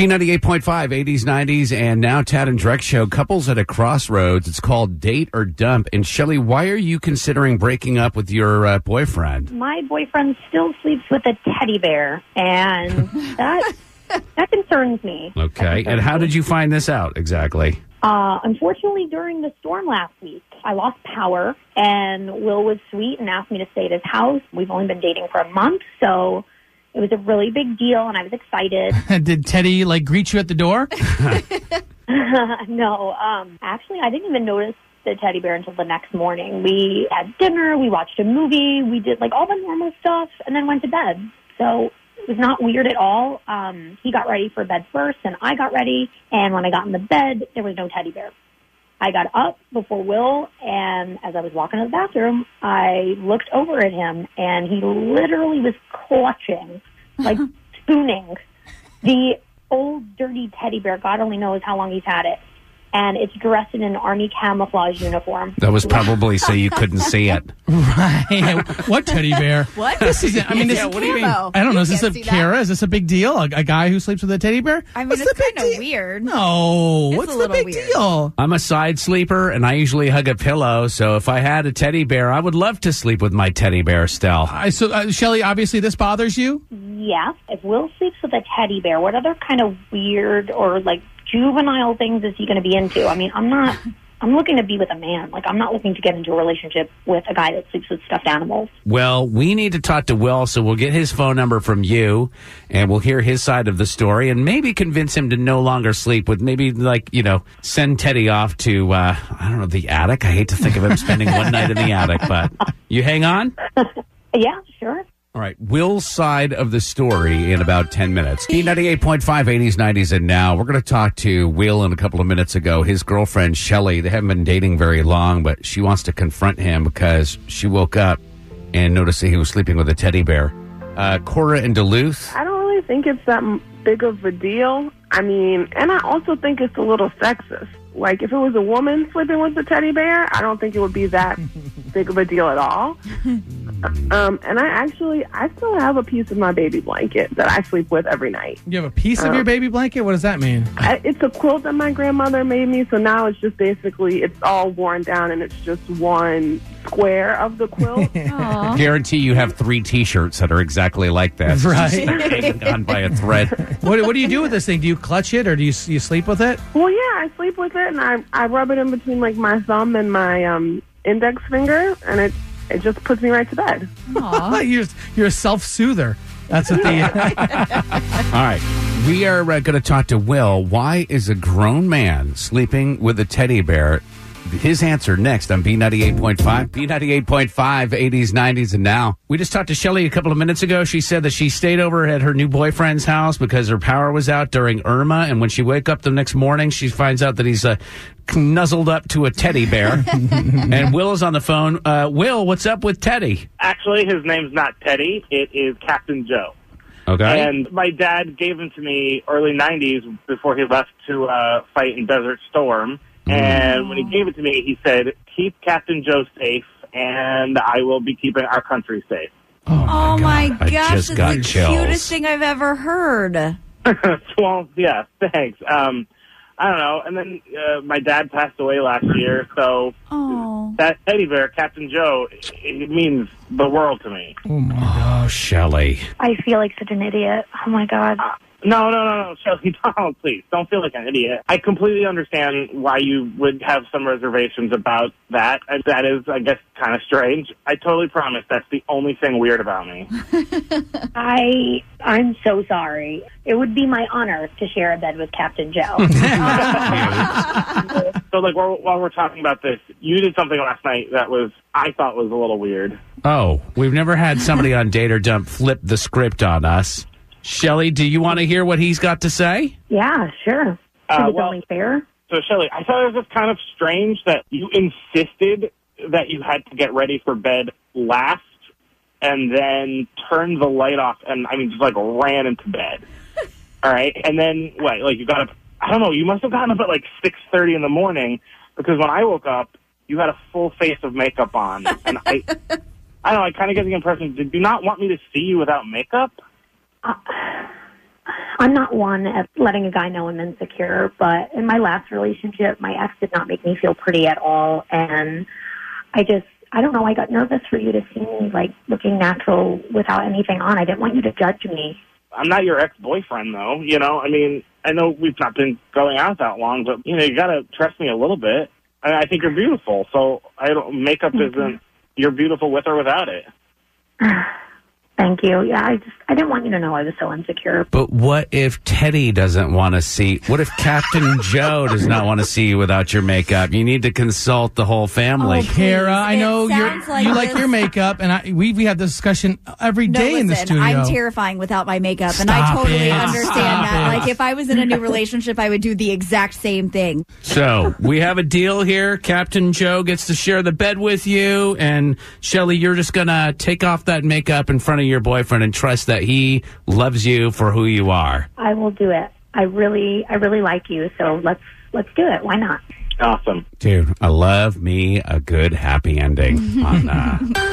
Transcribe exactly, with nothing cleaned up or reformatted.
B ninety-eight point five, eighties, nineties, and now Tad and Drex show couples at a crossroads. It's called Date or Dump. And Shelly, why are you considering breaking up with your uh, boyfriend? My boyfriend still sleeps with a teddy bear, and that that concerns me. Okay, concerns and how me. Did you find this out exactly? Uh, unfortunately, during the storm last week, I lost power, and Will was sweet and asked me to stay at his house. We've only been dating for a month, so... it was a really big deal, and I was excited. Did Teddy, like, greet you at the door? No. Um, actually, I didn't even notice the teddy bear until the next morning. We had dinner. We watched a movie. We did, like, all the normal stuff and then went to bed. So it was not weird at all. Um, he got ready for bed first, and I got ready. And when I got in the bed, there was no teddy bear. I got up before Will, and as I was walking to the bathroom, I looked over at him, and he literally was clutching, like spooning, the old dirty teddy bear. God only knows how long he's had it. And it's dressed in an army camouflage uniform. That was probably so you couldn't see it. Right. What teddy bear? What? This is, I mean, this yeah, is what do you mean? I don't know. Is this a Kara? Is this a big deal? A, a guy who sleeps with a teddy bear? I mean, what's it's kind of de- weird. No. It's what's the big weird. deal? I'm a side sleeper, and I usually hug a pillow. So if I had a teddy bear, I would love to sleep with my teddy bear still. I, so, uh, Shelly, obviously this bothers you? Yes. If Will sleeps with a teddy bear, what other kind of weird or, like, juvenile things is he going to be into? I mean, I'm not, I'm looking to be with a man. Like, I'm not looking to get into a relationship with a guy that sleeps with stuffed animals. Well, we need to talk to Will, so we'll get his phone number from you, and we'll hear his side of the story, and maybe convince him to no longer sleep with, maybe, like, you know, send Teddy off to, uh, I don't know, the attic. I hate to think of him spending one night in the attic, but you hang on? Yeah, sure. All right, Will's side of the story in about ten minutes. B ninety-eight point five, eighties, nineties, and now. We're going to talk to Will in a couple of minutes ago. His girlfriend, Shelly, they haven't been dating very long, but she wants to confront him because she woke up and noticed that he was sleeping with a teddy bear. Uh, Cora in Duluth. I don't really think it's that big of a deal. I mean, and I also think it's a little sexist. Like, if it was a woman sleeping with a teddy bear, I don't think it would be that big of a deal at all. Um, and I actually, I still have a piece of my baby blanket that I sleep with every night. You have a piece um, of your baby blanket? What does that mean? I, it's a quilt that my grandmother made me, so now it's just basically, it's all worn down and it's just one square of the quilt. I guarantee you have three T-shirts that are exactly like that. Right. Hanging on by a thread. What, what do you do with this thing? Do you clutch it or do you, you sleep with it? Well, yeah, I sleep with it and I, I rub it in between like my thumb and my um, index finger and it It just puts me right to bed. you're, you're a self-soother. That's what they... All right. We are uh, going to talk to Will. Why is a grown man sleeping with a teddy bear? His answer next on B ninety-eight point five. B ninety-eight point five, eighties, nineties, and now. We just talked to Shelly a couple of minutes ago. She said that she stayed over at her new boyfriend's house because her power was out during Irma. And when she wake up the next morning, she finds out that he's uh, nuzzled up to a teddy bear. And Will is on the phone. Uh, Will, what's up with Teddy? Actually, his name's not Teddy. It is Captain Joe. Okay. And my dad gave him to me early nineties before he left to uh, fight in Desert Storm. And when he gave it to me, he said, "Keep Captain Joe safe, and I will be keeping our country safe." Oh, my, oh my gosh, I just got the chills. Cutest thing I've ever heard. Well, yeah, thanks. Um, I don't know. And then uh, my dad passed away last year, so oh. that teddy bear, Captain Joe, it, it means the world to me. Oh, my gosh. Oh, Shelly. I feel like such an idiot. Oh, my God. No, no, no, no, Shelly, don't, please. Don't feel like an idiot. I completely understand why you would have some reservations about that. That is, I guess, kind of strange. I totally promise that's the only thing weird about me. I, I'm so sorry. It would be my honor to share a bed with Captain Joe. So, like, while, while we're talking about this, you did something last night that was, I thought was a little weird. Oh, we've never had somebody on Date or Dump flip the script on us. Shelly, do you want to hear what he's got to say? Yeah, sure. Uh, it's well, only fair. So, Shelly, I thought it was just kind of strange that you insisted that you had to get ready for bed last and then turned the light off and, I mean, just, like, ran into bed. All right? And then, what, like, you got up, I don't know, you must have gotten up at, like, six thirty in the morning because when I woke up, you had a full face of makeup on. And I, I don't know, I kind of get the impression, did you not want me to see you without makeup? Uh, I'm not one at letting a guy know I'm insecure, but in my last relationship, my ex did not make me feel pretty at all, and I just, I don't know, I got nervous for you to see me, like, looking natural without anything on. I didn't want you to judge me. I'm not your ex-boyfriend, though, you know? I mean, I know we've not been going out that long, but, you know, you got to trust me a little bit. I, I think you're beautiful, so I don't, makeup mm-hmm. isn't, you're beautiful with or without it. Thank you. Yeah, I just, I didn't want you to know I was so insecure. But what if Teddy doesn't want to see, what if Captain Joe does not want to see you without your makeup? You need to consult the whole family. Oh, Kara, I know you're, like you this. like your makeup, and I, we we have this discussion every no, day listen, in the studio. I'm terrifying without my makeup, Stop and I totally it. understand Stop that. It. Like, if I was in a new relationship, I would do the exact same thing. So, we have a deal here. Captain Joe gets to share the bed with you, and Shelly, you're just going to take off that makeup in front of your boyfriend and trust that he loves you for who you are. I will do it. I really, I really like you, so let's let's do it. Why not? Awesome. Dude, I love me a good happy ending on uh